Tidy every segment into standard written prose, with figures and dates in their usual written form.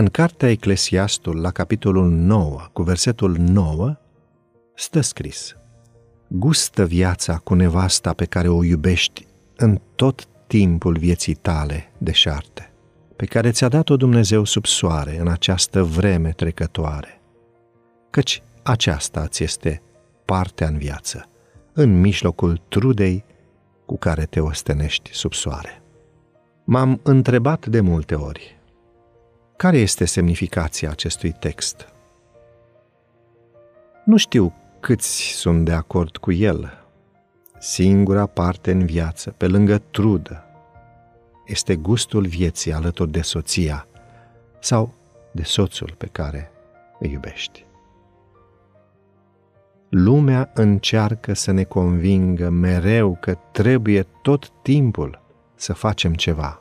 În Cartea Eclesiastul, la capitolul 9, cu versetul 9, stă scris: „Gustă viața cu nevasta pe care o iubești în tot timpul vieții tale deșarte, pe care ți-a dat-o Dumnezeu sub soare în această vreme trecătoare, căci aceasta ți este partea în viață, în mijlocul trudei cu care te ostenești sub soare.” M-am întrebat de multe ori, care este semnificația acestui text? Nu știu câți sunt de acord cu el. Singura parte în viață, pe lângă trudă, este gustul vieții alături de soția sau de soțul pe care îi iubești. Lumea încearcă să ne convingă mereu că trebuie tot timpul să facem ceva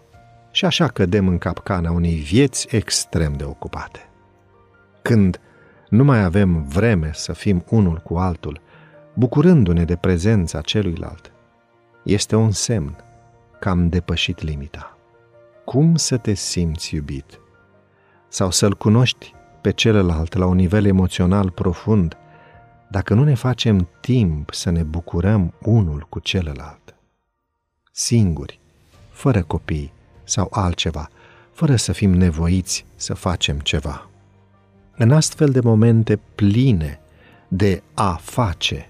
și așa cădem în capcana unei vieți extrem de ocupate. Când nu mai avem vreme să fim unul cu altul, bucurându-ne de prezența celuilalt, este un semn că am depășit limita. Cum să te simți iubit sau să-l cunoști pe celălalt la un nivel emoțional profund dacă nu ne facem timp să ne bucurăm unul cu celălalt? Singuri, fără copii sau altceva, fără să fim nevoiți să facem ceva. În astfel de momente pline de a face,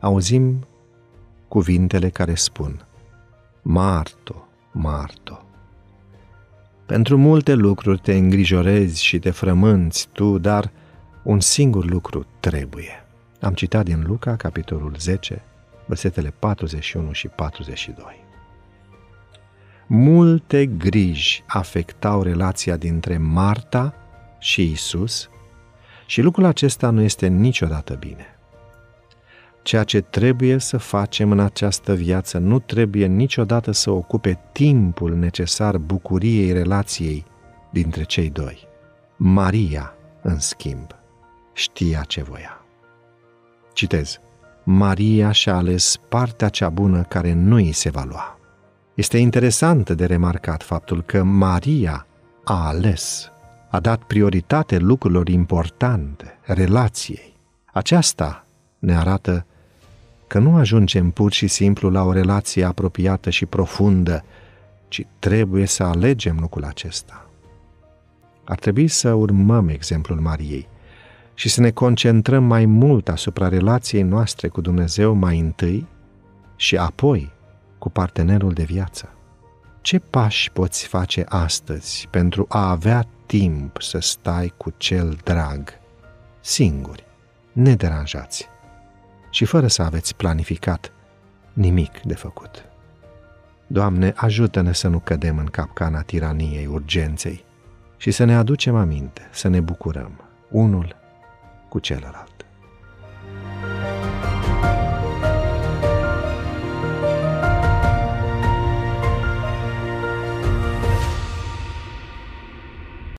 auzim cuvintele care spun: „Marto, Marto, pentru multe lucruri te îngrijorezi și te frămânți tu, dar un singur lucru trebuie.” Am citat din Luca, capitolul 10, versetele 41 și 42. Multe griji afectau relația dintre Marta și Iisus și lucrul acesta nu este niciodată bine. Ceea ce trebuie să facem în această viață nu trebuie niciodată să ocupe timpul necesar bucuriei relației dintre cei doi. Maria, în schimb, știa ce voia. Citez: „Maria și-a ales partea cea bună care nu îi se va lua.” Este interesant de remarcat faptul că Maria a ales, a dat prioritate lucrurilor importante, relației. Aceasta ne arată că nu ajungem pur și simplu la o relație apropiată și profundă, ci trebuie să alegem lucrul acesta. Ar trebui să urmăm exemplul Mariei și să ne concentrăm mai mult asupra relației noastre cu Dumnezeu mai întâi și apoi cu partenerul de viață. Ce pași poți face astăzi pentru a avea timp să stai cu cel drag, singuri, nederanjați și fără să aveți planificat nimic de făcut? Doamne, ajută-ne să nu cădem în capcana tiraniei urgenței și să ne aducem aminte să ne bucurăm unul cu celălalt.